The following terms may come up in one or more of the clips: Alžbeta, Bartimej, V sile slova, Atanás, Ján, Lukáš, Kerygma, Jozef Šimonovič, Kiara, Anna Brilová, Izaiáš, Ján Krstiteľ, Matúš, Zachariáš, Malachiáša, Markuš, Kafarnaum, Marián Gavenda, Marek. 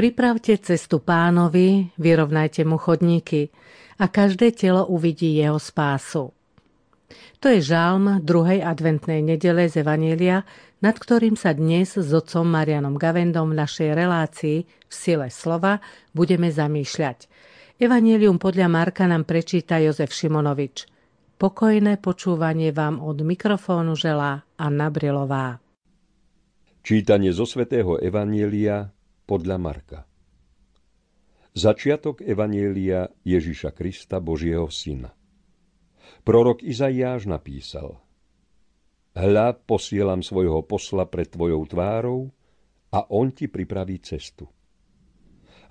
Pripravte cestu Pánovi, vyrovnajte mu chodníky a každé telo uvidí jeho spásu. To je žalm 2. adventnej nedele z Evanjelia, nad ktorým sa dnes s otcom Marianom Gavendom v našej relácii V sile slova budeme zamýšľať. Evanjelium podľa Marka nám prečíta Jozef Šimonovič. Pokojné počúvanie vám od mikrofónu želá Anna Brilová. Čítanie zo svätého Evanjelia podľa Marka. Začiatok Evanjelia Ježiša Krista, Božieho Syna. Prorok Izaiáš napísal: Hľa, posielam svojho posla pred tvojou tvárou a on ti pripraví cestu.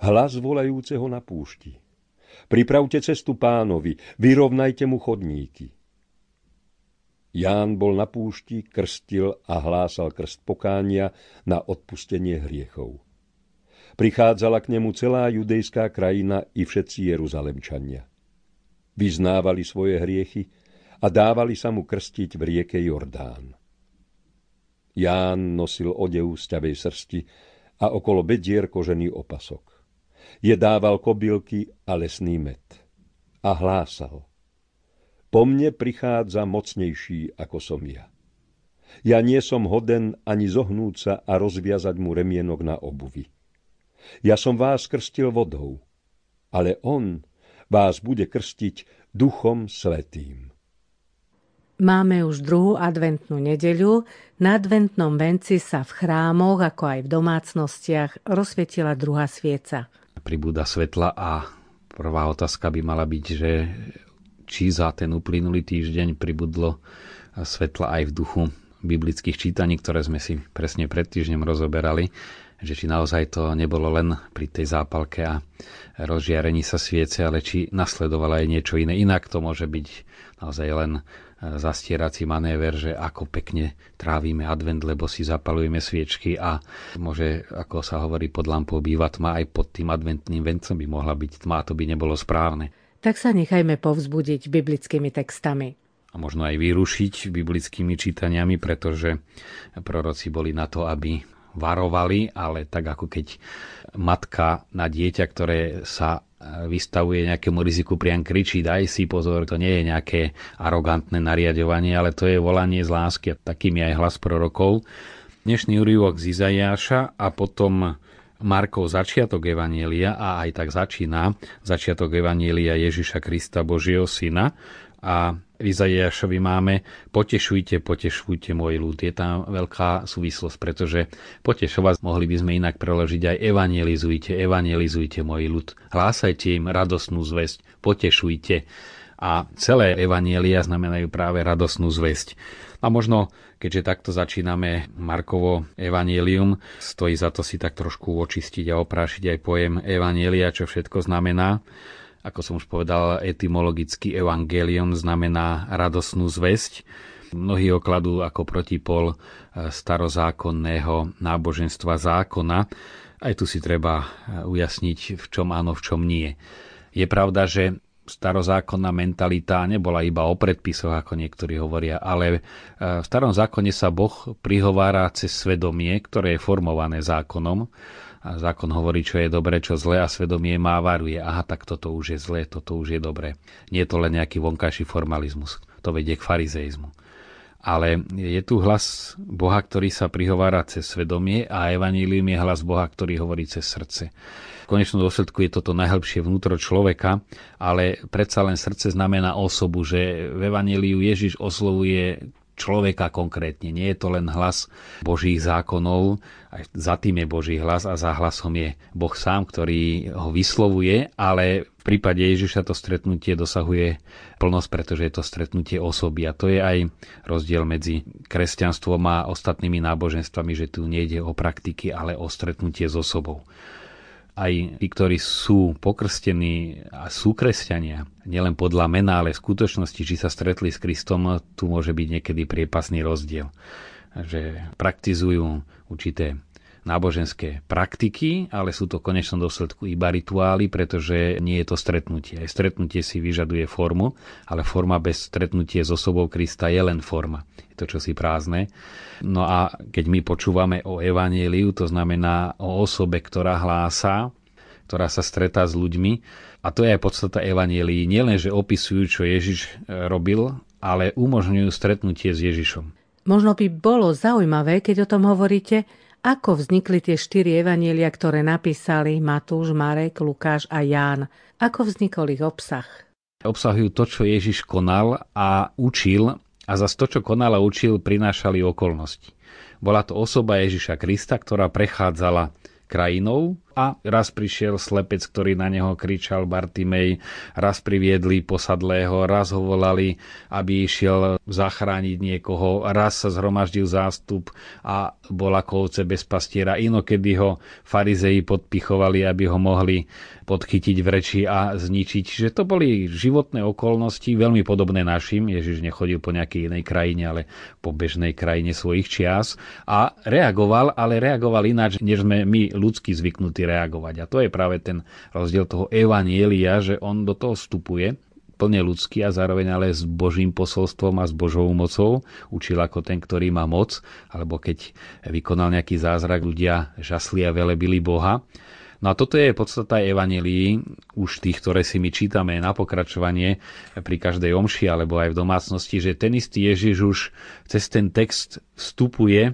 Hlas volajúceho na púšti: Pripravte cestu Pánovi, vyrovnajte mu chodníky. Ján bol na púšti, krstil a hlásal krst pokánia na odpustenie hriechov. Prichádzala k nemu celá judejská krajina i všetci Jeruzalemčania. Vyznávali svoje hriechy a dávali sa mu krstiť v rieke Jordán. Ján nosil odev z ťavej srsti a okolo bedier kožený opasok. Jedával kobylky a lesný med. A hlásal: Po mne prichádza mocnejší, ako som ja. Ja nie som hoden ani zohnúť sa a rozviazať mu remienok na obuvi. Ja som vás krstil vodou, ale on vás bude krstiť Duchom Svätým. Máme už 2. adventnú nedeľu. Na adventnom venci sa v chrámoch, ako aj v domácnostiach, rozsvietila druhá svieca. Pribúda svetla a prvá otázka by mala byť, že či za ten uplynulý týždeň pribudlo svetla aj v duchu biblických čítaní, ktoré sme si presne pred týždňom rozoberali, že či naozaj to nebolo len pri tej zápalke a rozžiarení sa sviece, ale či nasledovalo aj niečo iné. Inak to môže byť naozaj len zastierací manéver, že ako pekne trávime advent, lebo si zapalujeme sviečky a môže, ako sa hovorí, pod lampou býva tma, aj pod tým adventným vencom by mohla byť tma, to by nebolo správne. Tak sa nechajme povzbudiť biblickými textami. A možno aj vyrušiť biblickými čítaniami, pretože proroci boli na to, aby varovali, ale tak ako keď matka na dieťa, ktoré sa vystavuje nejakému riziku, priam kričí: Daj si pozor, to nie je nejaké arogantné nariadovanie, ale to je volanie z lásky, a takým je aj hlas prorokov. Dnešný úryvok z Izaiáša a potom Markov začiatok Evanjelia, a aj tak začína začiatok Evanjelia Ježiša Krista, Božieho Syna. A v Izaiášovi máme: Potešujte, potešujte môj ľud. Je tam veľká súvislosť, pretože potešovať mohli by sme inak preložiť aj evangelizujte, evangelizujte môj ľud. Hlásajte im radosnú zvesť, potešujte. A celé evanjelia znamenajú práve radosnú zvesť. A možno, keďže takto začíname Markovo evanjelium, stojí za to si tak trošku očistiť a oprášiť aj pojem evanjelia, čo všetko znamená. Ako som už povedal, etymologicky evangelion znamená radosnú zvesť. Mnohí ho kladú ako protipol starozákonného náboženstva zákona. Aj tu si treba ujasniť, v čom áno, v čom nie. Je pravda, že starozákonná mentalita nebola iba o predpisoch, ako niektorí hovoria, ale v starom zákone sa Boh prihovára cez svedomie, ktoré je formované zákonom. A zákon hovorí, čo je dobre, čo zlé, a svedomie má varuje. Aha, tak toto už je zlé, toto už je dobré. Nie je to len nejaký vonkajší formalizmus. To vedie k farizeizmu. Ale je tu hlas Boha, ktorý sa prihovára cez svedomie, a evanjelium je hlas Boha, ktorý hovorí cez srdce. V konečnom dôsledku je toto najhlbšie vnútro človeka, ale predsa len srdce znamená osobu, že v evanjeliu Ježiš oslovuje človeka konkrétne. Nie je to len hlas Božích zákonov, aj za tým je Boží hlas a za hlasom je Boh sám, ktorý ho vyslovuje, ale v prípade Ježiša to stretnutie dosahuje plnosť, pretože je to stretnutie osoby. A to je aj rozdiel medzi kresťanstvom a ostatnými náboženstvami, že tu nejde o praktiky, ale o stretnutie s osobou. Aj tí, ktorí sú pokrstení a sú kresťania, nielen podľa mena, ale v skutočnosti, či sa stretli s Kristom, tu môže byť niekedy priepasný rozdiel. Že praktizujú určité náboženské praktiky, ale sú to v konečnom dôsledku iba rituály, pretože nie je to stretnutie. Aj stretnutie si vyžaduje formu, ale forma bez stretnutia s osobou Krista je len forma. Je to čosi prázdne. No a keď my počúvame o evanjeliu, to znamená o osobe, ktorá hlása, ktorá sa stretá s ľuďmi, a to je aj podstata evanjelií. Nielen, že opisujú, čo Ježiš robil, ale umožňujú stretnutie s Ježišom. Možno by bolo zaujímavé, keď o tom hovoríte, ako vznikli tie 4 evanjelia, ktoré napísali Matúš, Marek, Lukáš a Ján. Ako vznikol ich obsah? Obsahujú to, čo Ježiš konal a učil, a za to, čo konal a učil, prinášali okolnosti. Bola to osoba Ježiša Krista, ktorá prechádzala krajinou a raz prišiel slepec, ktorý na neho kričal Bartimej, raz priviedli posadlého, raz ho volali, aby išiel zachrániť niekoho, raz sa zhromaždil zástup a bola ovce bez pastiera. Inokedy ho farizei podpichovali, aby ho mohli podchytiť v reči a zničiť. Čiže to boli životné okolnosti, veľmi podobné našim. Ježiš nechodil po nejakej inej krajine, ale po bežnej krajine svojich čias a reagoval, ale reagoval ináč, než sme my ľudsky zvyknutí reagovať. A to je práve ten rozdiel toho evanjelia, že on do toho vstupuje plne ľudský a zároveň ale s Božím posolstvom a s Božou mocou. Učil ako ten, ktorý má moc, alebo keď vykonal nejaký zázrak, ľudia žasli a velebili Boha. No a toto je podstata evanjelií, už tých, ktoré si my čítame na pokračovanie pri každej omši alebo aj v domácnosti, že ten istý Ježiš už cez ten text vstupuje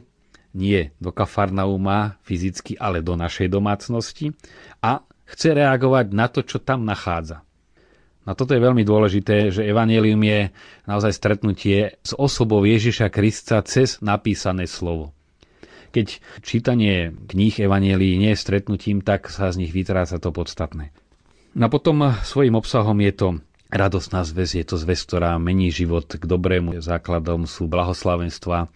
nie do Kafarnauma fyzicky, ale do našej domácnosti a chce reagovať na to, čo tam nachádza. No toto je veľmi dôležité, že evanjelium je naozaj stretnutie s osobou Ježiša Krista cez napísané slovo. Keď čítanie kníh evanjelií nie je stretnutím, tak sa z nich vytráca to podstatné. No potom svojím obsahom je to radosná zväz, je to zväz, ktorá mení život k dobrému. Základom sú blahoslavenstva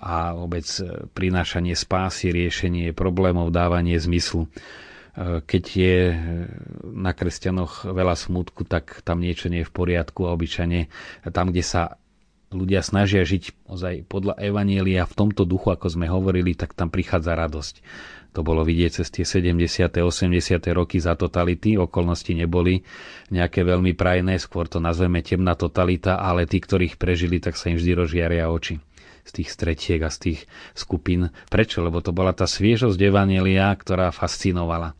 a vôbec prinášanie spásy, riešenie problémov, dávanie zmyslu. Keď je na kresťanoch veľa smútku, tak tam niečo nie je v poriadku a obyčajne tam, kde sa ľudia snažia žiť ozaj podľa evanjelia v tomto duchu, ako sme hovorili, tak tam prichádza radosť. To bolo vidieť cez tie 70. 80. roky za totality. Okolnosti neboli nejaké veľmi prajné, skôr to nazveme temná totalita, ale tí, ktorých prežili, tak sa im vždy rozžiaria oči z tých stretiek a z tých skupín. Prečo? Lebo to bola tá sviežosť evanjelia, ktorá fascinovala.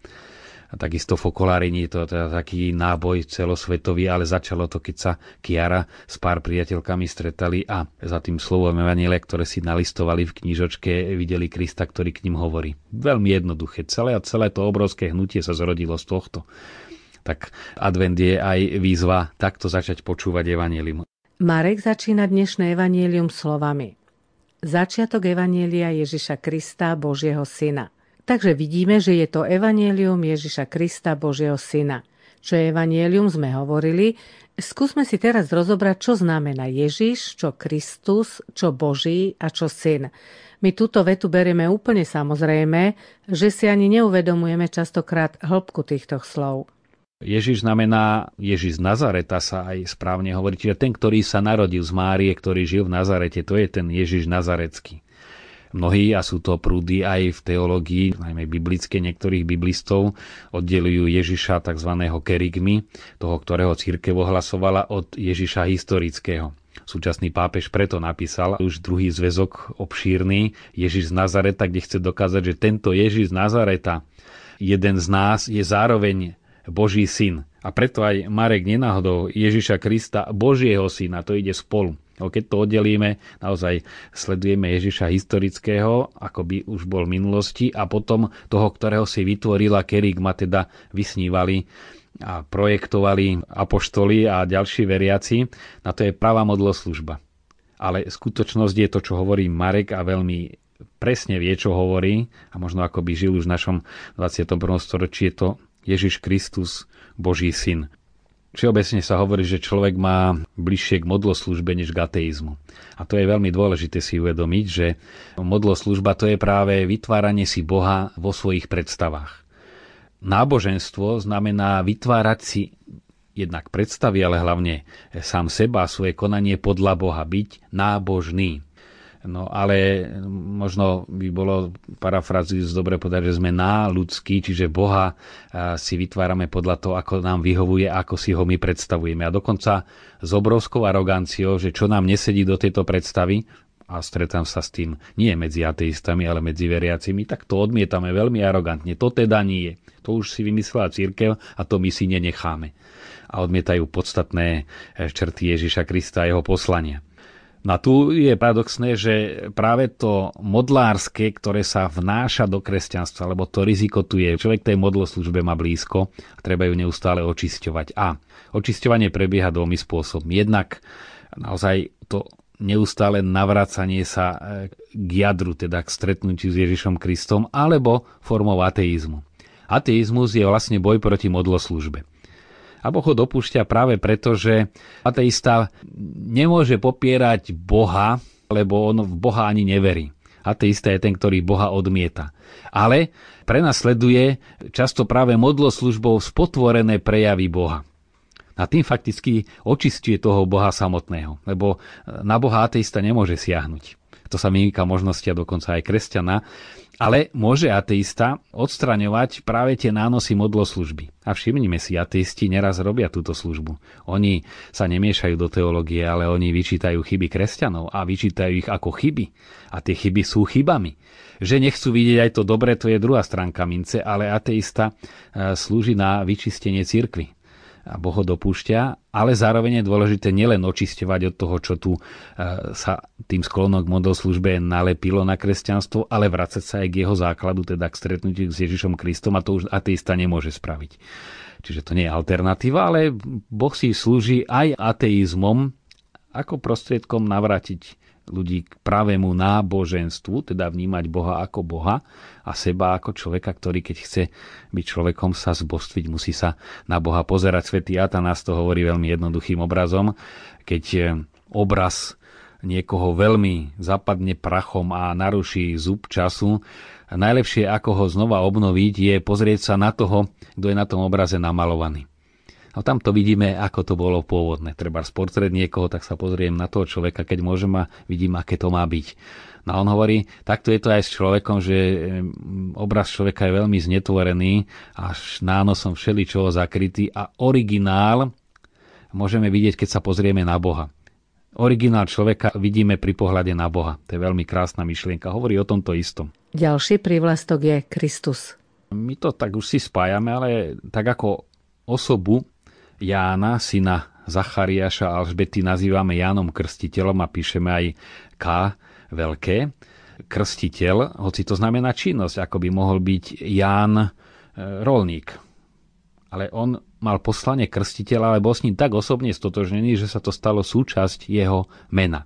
A takisto v Okolárini, to je taký náboj celosvetový, ale začalo to, keď sa Kiara s pár priateľkami stretali a za tým slovom evanjelia, ktoré si nalistovali v knižočke, videli Krista, ktorý k ním hovorí. Veľmi jednoduché. Celé to obrovské hnutie sa zrodilo z tohto. Tak advent je aj výzva takto začať počúvať evanjelium. Marek začína dnešné evanjelium slovami: Začiatok evanjelia Ježiša Krista, Božieho syna. Takže vidíme, že je to evanjelium Ježiša Krista, Božieho syna. Čo je evanjelium, sme hovorili. Skúsme si teraz rozobrať, čo znamená Ježiš, čo Kristus, čo Boží a čo syn. My túto vetu berieme úplne samozrejme, že si ani neuvedomujeme častokrát hĺbku týchto slov. Ježiš znamená, Ježiš z Nazareta sa aj správne hovorí, čiže ten, ktorý sa narodil z Márie, ktorý žil v Nazarete, to je ten Ježiš nazarecký. Mnohí, a sú to prúdy aj v teológii, najmä biblické, niektorých biblistov oddelujú Ježiša tzv. Kerygmy, toho, ktorého cirkev ohlasovala, od Ježiša historického. Súčasný pápež preto napísal už druhý zväzok obšírny Ježiš z Nazareta, kde chce dokázať, že tento Ježiš z Nazareta, jeden z nás, je zároveň Boží syn. A preto aj Marek nenáhodou Ježiša Krista, Božieho syna, to ide spolu. Keď to oddelíme, naozaj sledujeme Ježiša historického, ako by už bol v minulosti, a potom toho, ktorého si vytvorila kerygma, teda vysnívali a projektovali apoštoli a ďalší veriaci. Na to je pravá modloslužba. Ale skutočnosť je to, čo hovorí Marek a veľmi presne vie, čo hovorí, a možno ako by žil už v našom 21. storočí, je to Ježiš Kristus, Boží syn. Všeobecne sa hovorí, že človek má bližšie k modloslužbe než k ateizmu. A to je veľmi dôležité si uvedomiť, že modloslužba, to je práve vytváranie si Boha vo svojich predstavách. Náboženstvo znamená vytvárať si jednak predstavy, ale hlavne sám seba, svoje konanie podľa Boha, byť nábožný. No ale možno by bolo parafrazujúc dobre povedať, že sme náľudskí, čiže Boha si vytvárame podľa toho, ako nám vyhovuje, ako si ho my predstavujeme. A dokonca s obrovskou aroganciou, že čo nám nesedí do tejto predstavy, a stretám sa s tým nie medzi ateistami, ale medzi veriacimi, tak to odmietame veľmi arogantne. To teda nie. To už si vymyslela cirkev a to my si nenecháme. A odmietajú podstatné črty Ježiša Krista a jeho poslania. No tu je paradoxné, že práve to modlárske, ktoré sa vnáša do kresťanstva, lebo to riziko tu je. Človek tej modloslužbe má blízko a treba ju neustále očisťovať. A očisťovanie prebieha dvomi spôsobmi. Jednak naozaj to neustále navracanie sa k jadru, teda k stretnutiu s Ježišom Kristom, alebo formou ateizmu. Ateizmus je vlastne boj proti modloslužbe. A Boh ho dopúšťa práve preto, že ateista nemôže popierať Boha, lebo on v Boha ani neverí. Ateista je ten, ktorý Boha odmieta. Ale prenasleduje často práve modloslužbou spotvorené prejavy Boha. A tým fakticky očistuje toho Boha samotného, lebo na Boha ateista nemôže siahnuť. To sa mýka možnosti a dokonca aj kresťana, ale môže ateista odstraňovať práve tie nánosy modloslužby. A všimnime si, ateisti neraz robia túto službu. Oni sa nemiešajú do teológie, ale oni vyčítajú chyby kresťanov a vyčítajú ich ako chyby. A tie chyby sú chybami. Že nechcú vidieť aj to dobré, to je druhá stránka mince, ale ateista slúži na vyčistenie cirkvi. A Boh ho dopúšťa, ale zároveň je dôležité nielen očisťovať od toho, čo tu sa tým sklonom k modloslužbe nalepilo na kresťanstvo, ale vracať sa aj k jeho základu, teda k stretnutiu s Ježišom Kristom, a to už ateista nemôže spraviť. Čiže to nie je alternatíva, ale Boh si slúži aj ateizmom ako prostriedkom navrátiť ľudí k pravému náboženstvu, teda vnímať Boha ako Boha a seba ako človeka, ktorý keď chce byť človekom, sa zbostviť, musí sa na Boha pozerať. Svätý Atanás to hovorí veľmi jednoduchým obrazom. Keď obraz niekoho veľmi zapadne prachom a naruší zub času, najlepšie ako ho znova obnoviť je pozrieť sa na toho, kto je na tom obraze namalovaný. A tam to vidíme, ako to bolo pôvodné. Treba portrét niekoho, tak sa pozriem na toho človeka, keď môžem, a vidím, aké to má byť. No a on hovorí, takto je to aj s človekom, že obraz človeka je veľmi znetvorený, až nánosom všeličoho zakrytý, a originál môžeme vidieť, keď sa pozrieme na Boha. Originál človeka vidíme pri pohľade na Boha. To je veľmi krásna myšlienka. Hovorí o tomto istom. Ďalší prívlastok je Kristus. My to tak už si spájame, ale tak ako osobu Jána, syna Zachariáša a Alžbety, nazývame Jánom Krstiteľom a píšeme aj K veľké. Krstiteľ, hoci to znamená činnosť, ako by mohol byť Ján rolník. Ale on mal poslanie krstiteľa, ale bol s ním tak osobne stotožnený, že sa to stalo súčasť jeho mena.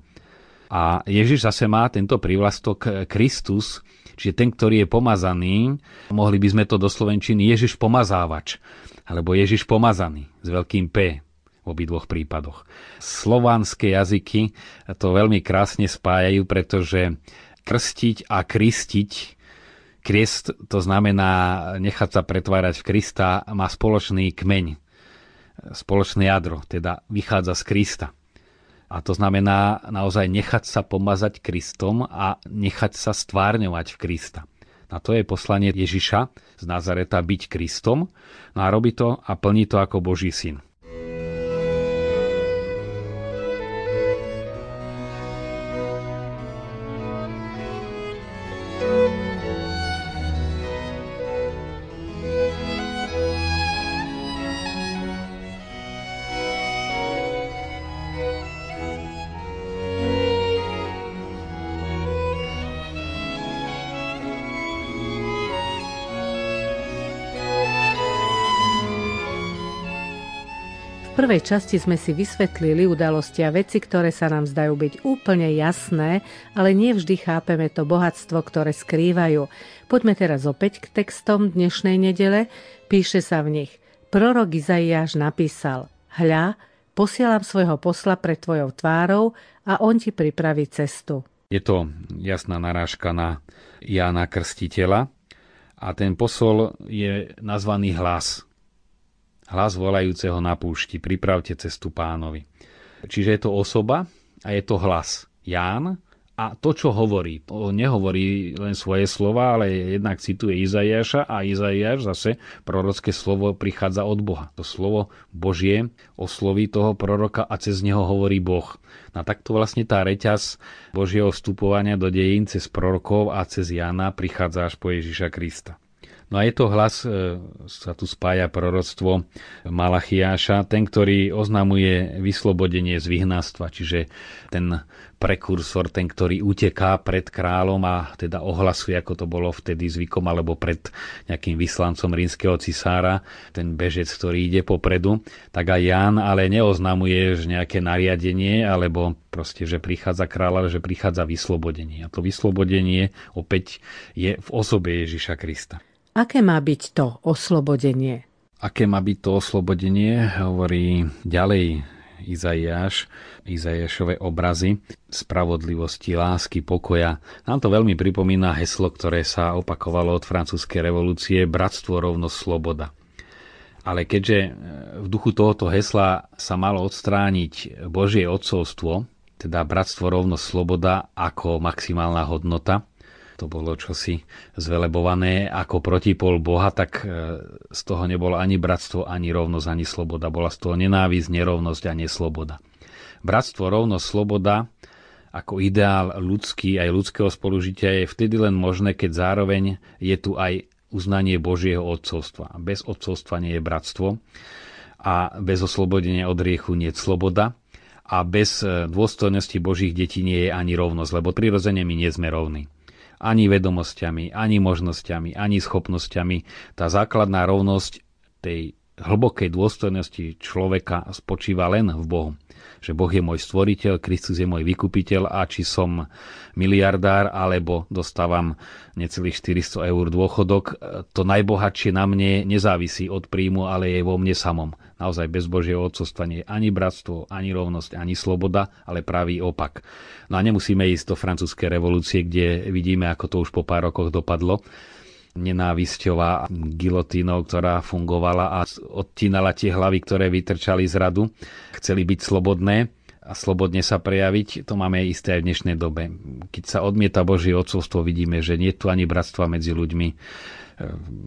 A Ježiš zase má tento prívlastok Kristus, čiže ten, ktorý je pomazaný. Mohli by sme to do slovenčiny Ježiš pomazávač, alebo Ježiš pomazaný s veľkým P v obidvoch prípadoch. Slovanské jazyky to veľmi krásne spájajú, pretože krstiť a kristiť, krest to znamená nechať sa pretvárať v Krista, má spoločný kmeň, spoločné jadro, teda vychádza z Krista. A to znamená naozaj nechať sa pomazať Kristom a nechať sa stvárňovať v Krista. A to je poslanie Ježiša z Nazareta byť Kristom. No a robí to a plní to ako Boží syn. V prvej časti sme si vysvetlili udalosti a veci, ktoré sa nám zdajú byť úplne jasné, ale nie vždy chápeme to bohatstvo, ktoré skrývajú. Poďme teraz opäť k textom dnešnej nedele. Píše sa v nich: Prorok Izaiáš napísal: Hľa, posielam svojho posla pred tvojou tvárou a on ti pripraví cestu. Je to jasná narážka na Jána Krstiteľa a ten posol je nazvaný hlas. Hlas volajúceho na púšti: pripravte cestu pánovi. Čiže je to osoba a je to hlas. Ján A to, čo hovorí, to nehovorí len svoje slova, ale jednak cituje Izaiáša a Izaiáš zase prorocké slovo prichádza od Boha. To slovo Božie osloví toho proroka a cez neho hovorí Boh. A takto vlastne tá reťaz Božieho vstupovania do dejín cez prorokov a cez Jána prichádza až po Ježiša Krista. No a je to hlas, sa tu spája proroctvo Malachiáša, ten, ktorý oznamuje vyslobodenie z vyhnanstva, čiže ten prekursor, ten, ktorý uteká pred kráľom a teda ohlasuje, ako to bolo vtedy zvykom, alebo pred nejakým vyslancom rímskeho cisára, ten bežec, ktorý ide popredu, tak aj Ján ale neoznamuje nejaké nariadenie, alebo proste, že prichádza kráľ, ale že prichádza vyslobodenie. A to vyslobodenie opäť je v osobe Ježiša Krista. Aké má byť to oslobodenie? Aké má byť to oslobodenie, hovorí ďalej Izaiáš, Izaiášove obrazy spravodlivosti, lásky, pokoja. Nám to veľmi pripomína heslo, ktoré sa opakovalo od francúzskej revolúcie, bratstvo, rovnosť, sloboda. Ale keďže v duchu tohoto hesla sa malo odstrániť Božie otcovstvo, teda bratstvo, rovnosť, sloboda ako maximálna hodnota, to bolo čosi zvelebované ako protipol Boha, tak z toho nebolo ani bratstvo, ani rovnosť, ani sloboda. Bola z toho nenávisť, nerovnosť a nesloboda. Bratstvo, rovnosť, sloboda ako ideál ľudský, aj ľudského spolužitia je vtedy len možné, keď zároveň je tu aj uznanie Božieho otcovstva. Bez otcovstva nie je bratstvo a bez oslobodenia od hriechu nie je sloboda. A bez dôstojnosti Božích detí nie je ani rovnosť, lebo prirodzene my nie sme rovní. Ani vedomosťami, ani možnosťami, ani schopnosťami. Tá základná rovnosť tej hlbokej dôstojnosti človeka spočíva len v Bohu. Že Boh je môj stvoriteľ, Kristus je môj vykupiteľ a či som miliardár alebo dostávam necelých 400 eur dôchodok, to najbohatšie na mne nezávisí od príjmu, ale je vo mne samom. Naozaj bez Božieho otcovstva nie je ani bratstvo, ani rovnosť, ani sloboda, ale pravý opak. No a nemusíme ísť do francúzskej revolúcie, kde vidíme, ako to už po pár rokoch dopadlo. Nenávisťová gilotínou, ktorá fungovala a odtínala tie hlavy, ktoré vytrčali z radu. Chceli byť slobodné a slobodne sa prejaviť. To máme isté aj v dnešnej dobe. Keď sa odmieta Božie otcovstvo, vidíme, že nie je tu ani bratstva medzi ľuďmi.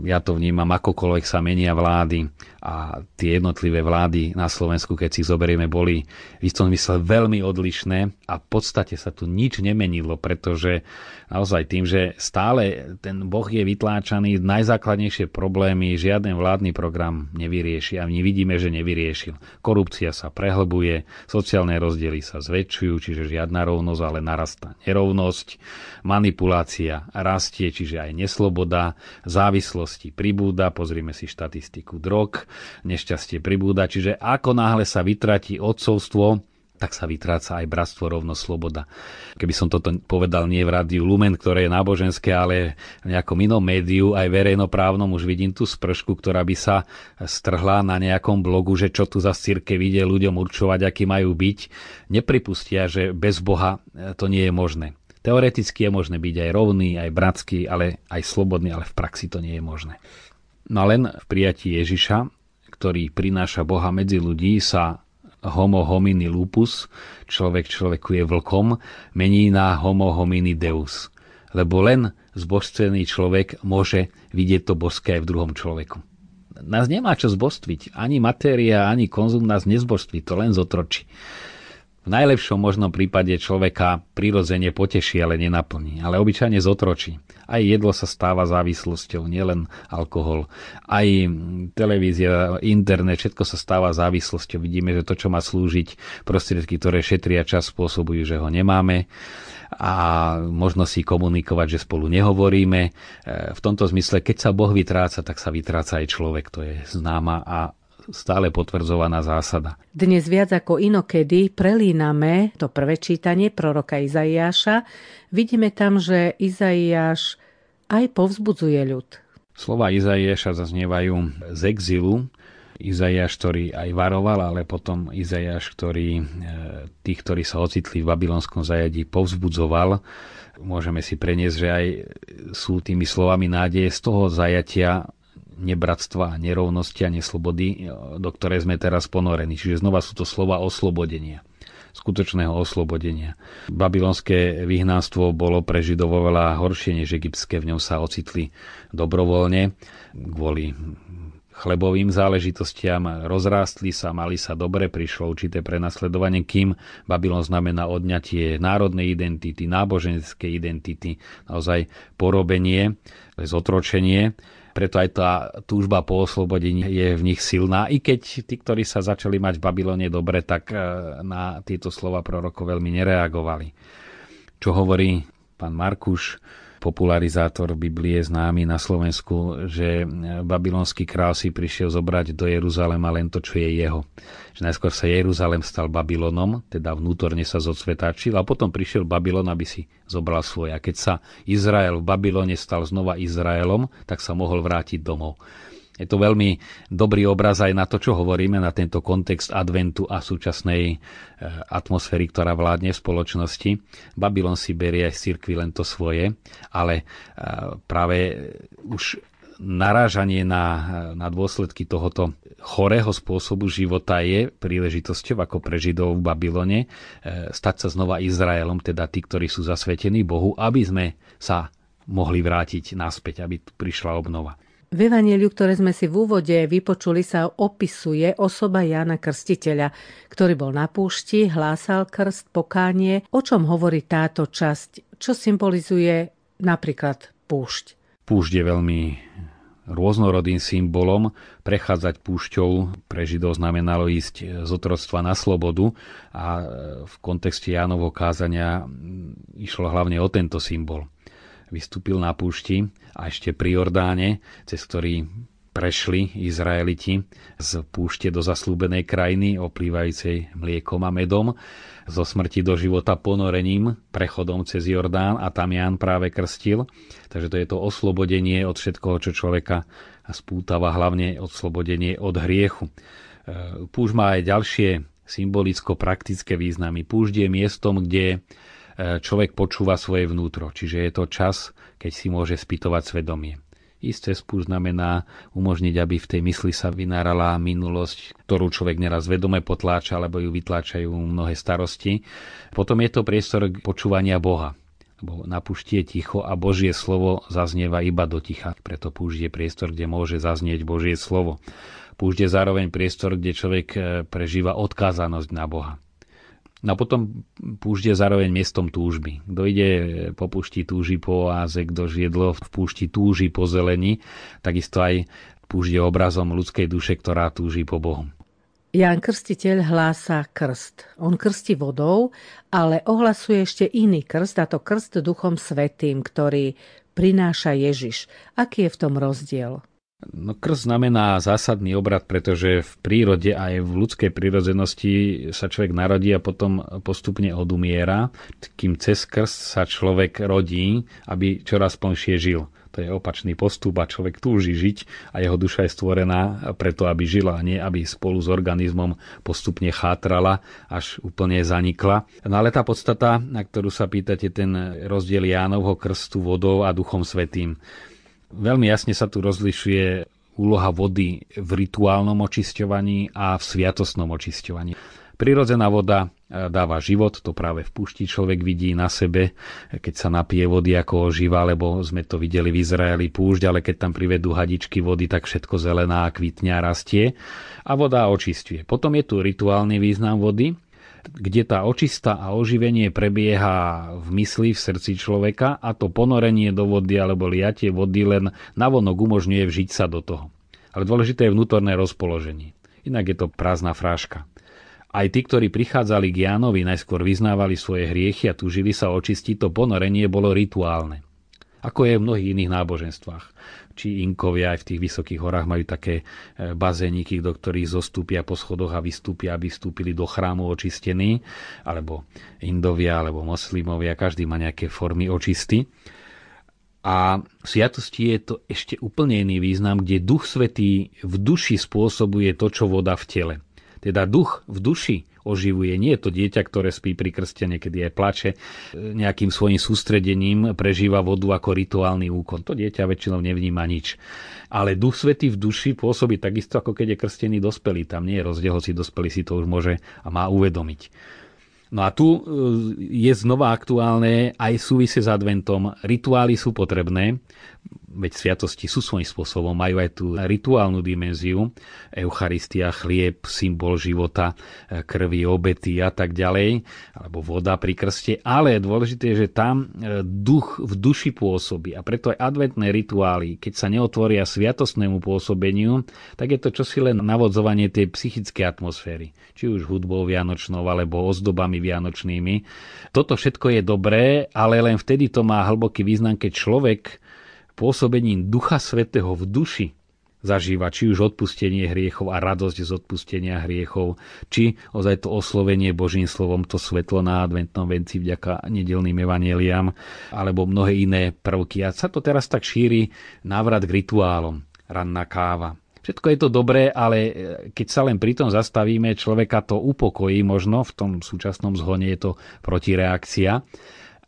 Ja to vnímam, akokoľvek sa menia vlády a tie jednotlivé vlády na Slovensku, keď si zoberieme, boli v istom mysle veľmi odlišné a v podstate sa tu nič nemenilo, pretože naozaj tým, že stále ten Boh je vytláčaný, najzákladnejšie problémy žiaden vládny program nevyrieši a my vidíme, že nevyriešil. Korupcia sa prehlbuje, sociálne rozdiely sa zväčšujú, čiže žiadna rovnosť, ale narastá nerovnosť, manipulácia rastie, čiže aj nesloboda, závislosti pribúda, pozrime si štatistiku drog, nešťastie pribúda, čiže ako náhle sa vytratí otcovstvo, tak sa vytráca aj bratstvo, rovnosť, sloboda. Keby som toto povedal nie v rádiu Lumen, ktoré je náboženské, ale v nejakom inom médiu, aj verejnoprávnom, už vidím tú spršku, ktorá by sa strhla na nejakom blogu, že čo tu za cirkev ide ľuďom určovať, akí majú byť. Nepripustia, že bez Boha to nie je možné. Teoreticky je možné byť aj rovný, aj bratský, ale aj slobodný, ale v praxi to nie je možné. No len v prijatí Ježiša, ktorý prináša Boha medzi ľudí, sa homo homini lupus, človek človeku je vlkom, mení na homo homini deus. Lebo len zbožstvený človek môže vidieť to božské aj v druhom človeku. Nás nemá čo zbožstviť. Ani matéria, ani konzum nás nezbožství, to len zotročí. V najlepšom možnom prípade človeka prirodzene poteší, ale nenaplní. Ale obyčajne zotročí. Aj jedlo sa stáva závislosťou, nielen alkohol. Aj televízia, internet, všetko sa stáva závislosťou. Vidíme, že to, čo má slúžiť, prostriedky, ktoré šetria čas, spôsobujú, že ho nemáme. A možno si komunikovať, že spolu nehovoríme. V tomto zmysle, keď sa Boh vytráca, tak sa vytráca aj človek. To je známa a stále potvrdzovaná zásada. Dnes viac ako inokedy prelíname to prvé čítanie proroka Izaiáša. Vidíme tam, že Izaiáš aj povzbudzuje ľud. Slova Izaiáša zaznievajú z exilu. Izaiáš, ktorý aj varoval, ale potom Izaiáš, ktorý tých, ktorí sa ocitli v babylonskom zajatí, povzbudzoval. Môžeme si preniesť, že aj sú tými slovami nádeje z toho zajatia nebratstva, nerovnosti a neslobody, do ktorej sme teraz ponorení. Čiže znova sú to slova oslobodenia. skutočného oslobodenia. Babylonské vyhnanstvo bolo pre Židov oveľa horšie než egyptské, v ňom sa ocitli dobrovoľne kvôli chlebovým záležitostiam, rozrástli sa, mali sa dobre, prišlo určité prenasledovanie, kým Babylon znamená odňatie národnej identity, náboženskej identity, naozaj porobenie, zotročenie. Preto aj tá túžba po oslobodení je v nich silná. I keď tí, ktorí sa začali mať v Babylone dobre, tak na tieto slova prorokov veľmi nereagovali. Čo hovorí pán Markuš, popularizátor Biblie známy na Slovensku, že babylonský král si prišiel zobrať do Jeruzalema len to, čo je jeho. Že najskôr sa Jeruzalem stal Babylonom, teda vnútorne sa zocvetáčil, a potom prišiel Babylon, aby si zobral svoje. A keď sa Izrael v Babylone stal znova Izraelom, tak sa mohol vrátiť domov. Je to veľmi dobrý obraz aj na to, čo hovoríme, na tento kontext adventu a súčasnej atmosféry, ktorá vládne v spoločnosti. Babylon si berie aj z cirkvi len to svoje, ale práve už narážanie na dôsledky tohoto chorého spôsobu života je príležitosťou, ako pre Židov v Babylone, stať sa znova Izraelom, teda tí, ktorí sú zasvetení Bohu, aby sme sa mohli vrátiť naspäť, aby tu prišla obnova. V evanjeliu, ktoré sme si v úvode vypočuli, sa opisuje osoba Jána Krstiteľa, ktorý bol na púšti, hlásal krst, pokánie. O čom hovorí táto časť? Čo symbolizuje napríklad púšť? Púšť je veľmi rôznorodým symbolom. Prechádzať púšťou pre Židov znamenalo ísť z otroctva na slobodu a v kontexte Jánovho kázania išlo hlavne o tento symbol. Vystúpil na púšti a ešte pri Jordáne, cez ktorý prešli Izraeliti z púšte do zasľúbenej krajiny, oplývajúcej mliekom a medom, zo smrti do života ponorením, prechodom cez Jordán, a tam Ján práve krstil. Takže to je to oslobodenie od všetkoho, čo človeka spútava, hlavne oslobodenie od hriechu. Púšť má aj ďalšie symbolicko-praktické významy. Púšť je miestom, kde človek počúva svoje vnútro, čiže je to čas, keď si môže spýtovať svedomie. Ísť cez púšť znamená umožniť, aby v tej mysli sa vynárala minulosť, ktorú človek neraz vedome potláča, alebo ju vytláčajú mnohé starosti. Potom je to priestor počúvania Boha, lebo na púšti je ticho a Božie slovo zaznieva iba do ticha. Preto púšť je priestor, kde môže zaznieť Božie slovo. Púšť je zároveň priestor, kde človek prežíva odkázanosť na Boha. No potom púšť je zároveň miestom túžby. Kto ide po púšti, túži po oáze, kto žiedlo v púšti, túži po zelení. Takisto aj púšť je obrazom ľudskej duše, ktorá túži po Bohu. Ján Krstiteľ hlása krst. On krstí vodou, ale ohlasuje ešte iný krst, a to krst Duchom Svätým, ktorý prináša Ježiš. Aký je v tom rozdiel? No, krst znamená zásadný obrad, pretože v prírode aj v ľudskej prírodzenosti sa človek narodí a potom postupne odumiera, kým cez krst sa človek rodí, aby čoraz plnšie žil. To je opačný postup a človek túži žiť a jeho duša je stvorená preto, aby žila, a nie aby spolu s organizmom postupne chátrala, až úplne zanikla. No ale tá podstata, na ktorú sa pýtate, ten rozdiel Jánovho krstu vodou a Duchom Svätým. Veľmi jasne sa tu rozlišuje úloha vody v rituálnom očisťovaní a v sviatostnom očisťovaní. Prirodzená voda dáva život, to práve v púšti človek vidí na sebe, keď sa napije vody ako ožíva, lebo sme to videli v Izraeli púšť, ale keď tam privedú hadičky vody, tak všetko zelená kvitne a rastie a voda očisťuje. Potom je tu rituálny význam vody, kde tá očista a oživenie prebieha v mysli, v srdci človeka, a to ponorenie do vody alebo liatie vody len navonok umožňuje vžiť sa do toho. Ale dôležité je vnútorné rozpoloženie. Inak je to prázdna fráška. Aj tí, ktorí prichádzali k Jánovi, najskôr vyznávali svoje hriechy a túžili sa očistiť, to ponorenie bolo rituálne. Ako je v mnohých iných náboženstvách. Či Inkovia aj v tých vysokých horách majú také bazéniky, do ktorých zostúpia po schodoch a vystúpia, aby vstúpili do chrámu očistení, alebo Indovia, alebo moslimovia, každý má nejaké formy očisty. A v sviatosti je to ešte úplne iný význam, kde Duch Svätý v duši spôsobuje to, čo voda v tele. Teda duch v duši oživuje. Nie je to dieťa, ktoré spí pri krste, niekedy aj plače, nejakým svojim sústredením prežíva vodu ako rituálny úkon. To dieťa väčšinou nevníma nič. Ale Duch Svätý v duši pôsobí takisto, ako keď je krstený dospelý. Tam nie je rozdiel, hoci dospelý si to už môže a má uvedomiť. No a tu je znova aktuálne aj súvisie s adventom. Rituály sú potrebné, veď sviatosti sú svojím spôsobom, majú aj tú rituálnu dimenziu, Eucharistia, chlieb, symbol života, krvi, obety a tak ďalej, alebo voda pri krste, ale dôležité je, že tam duch v duši pôsobí a preto aj adventné rituály, keď sa neotvoria sviatostnému pôsobeniu, tak je to čosi len navodzovanie tej psychickej atmosféry, či už hudbou vianočnou alebo ozdobami vianočnými. Toto všetko je dobré, ale len vtedy to má hlboký význam, keď človek pôsobením Ducha Svätého v duši zažíva či už odpustenie hriechov a radosť z odpustenia hriechov, či ozaj to oslovenie Božím slovom, to svetlo na adventnom venci vďaka nedeľným evanjeliám, alebo mnohé iné prvky. A sa to teraz tak šíri návrat k rituálom, ranná káva. Všetko je to dobré, ale keď sa len pri tom zastavíme, človeka to upokojí možno, v tom súčasnom zhone je to protireakcia,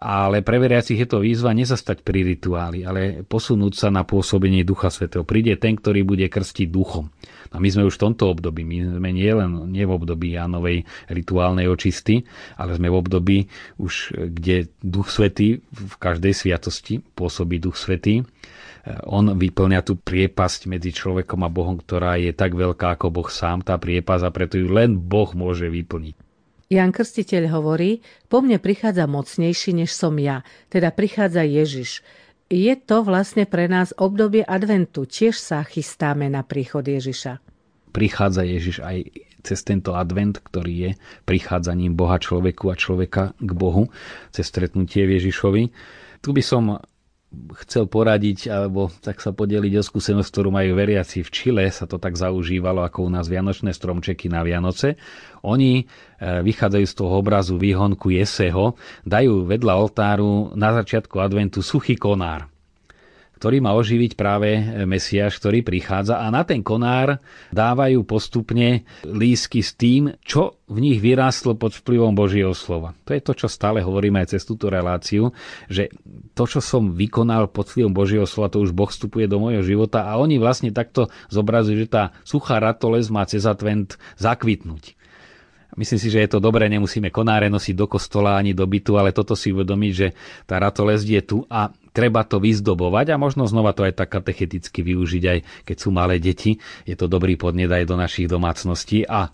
ale pre veriacich je to výzva nezastať pri rituáli, ale posunúť sa na pôsobenie Ducha Svätého. Príde ten, ktorý bude krstiť duchom. A my sme už v tomto období, my sme nie v období Jánovej rituálnej očisty, ale sme v období už, kde Duch Svätý v každej sviatosti pôsobí Duch Svätý. On vyplňa tú priepasť medzi človekom a Bohom, ktorá je tak veľká ako Boh sám, tá priepasť, a preto ju len Boh môže vyplniť. Ján Krstiteľ hovorí, po mne prichádza mocnejší, než som ja, teda prichádza Ježiš. Je to vlastne pre nás obdobie adventu, tiež sa chystáme na príchod Ježiša. Prichádza Ježiš aj cez tento advent, ktorý je prichádzaním Boha človeku a človeka k Bohu, cez stretnutie v Ježišovi. Tu by som chcel poradiť, alebo tak sa podeliť o skúsenosť, ktorú majú veriaci v Čile. Sa to tak zaužívalo ako u nás vianočné stromčeky na Vianoce. Oni vychádzajú z toho obrazu výhonku Jeseho, dajú vedľa oltáru na začiatku adventu suchý konár, ktorý má oživiť práve Mesiáš, ktorý prichádza, a na ten konár dávajú postupne lístky s tým, čo v nich vyrástlo pod vplyvom Božieho slova. To je to, čo stále hovoríme aj cez túto reláciu, že to, čo som vykonal pod vplyvom Božieho slova, to už Boh vstupuje do môjho života, a oni vlastne takto zobrazujú, že tá suchá ratolesť má cez advent zakvitnúť. Myslím si, že je to dobré, nemusíme konáre nosiť do kostola ani do bytu, ale toto si uvedomiť, že tá ratolesť je tu a treba to vyzdobovať, a možno znova to aj tak katecheticky využiť, aj keď sú malé deti. Je to dobrý podnet aj do našich domácností, a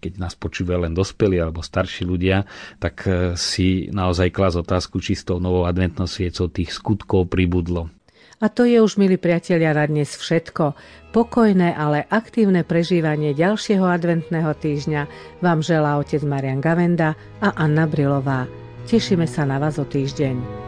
keď nás počúvajú len dospelí alebo starší ľudia, tak si naozaj klas otázku, či s tou novou adventnou sviecou tých skutkov pribudlo. A to je už, milí priatelia, na dnes všetko. Pokojné, ale aktívne prežívanie ďalšieho adventného týždňa vám želá otec Marián Gavenda a Anna Brilová. Tešíme sa na vás o týždeň.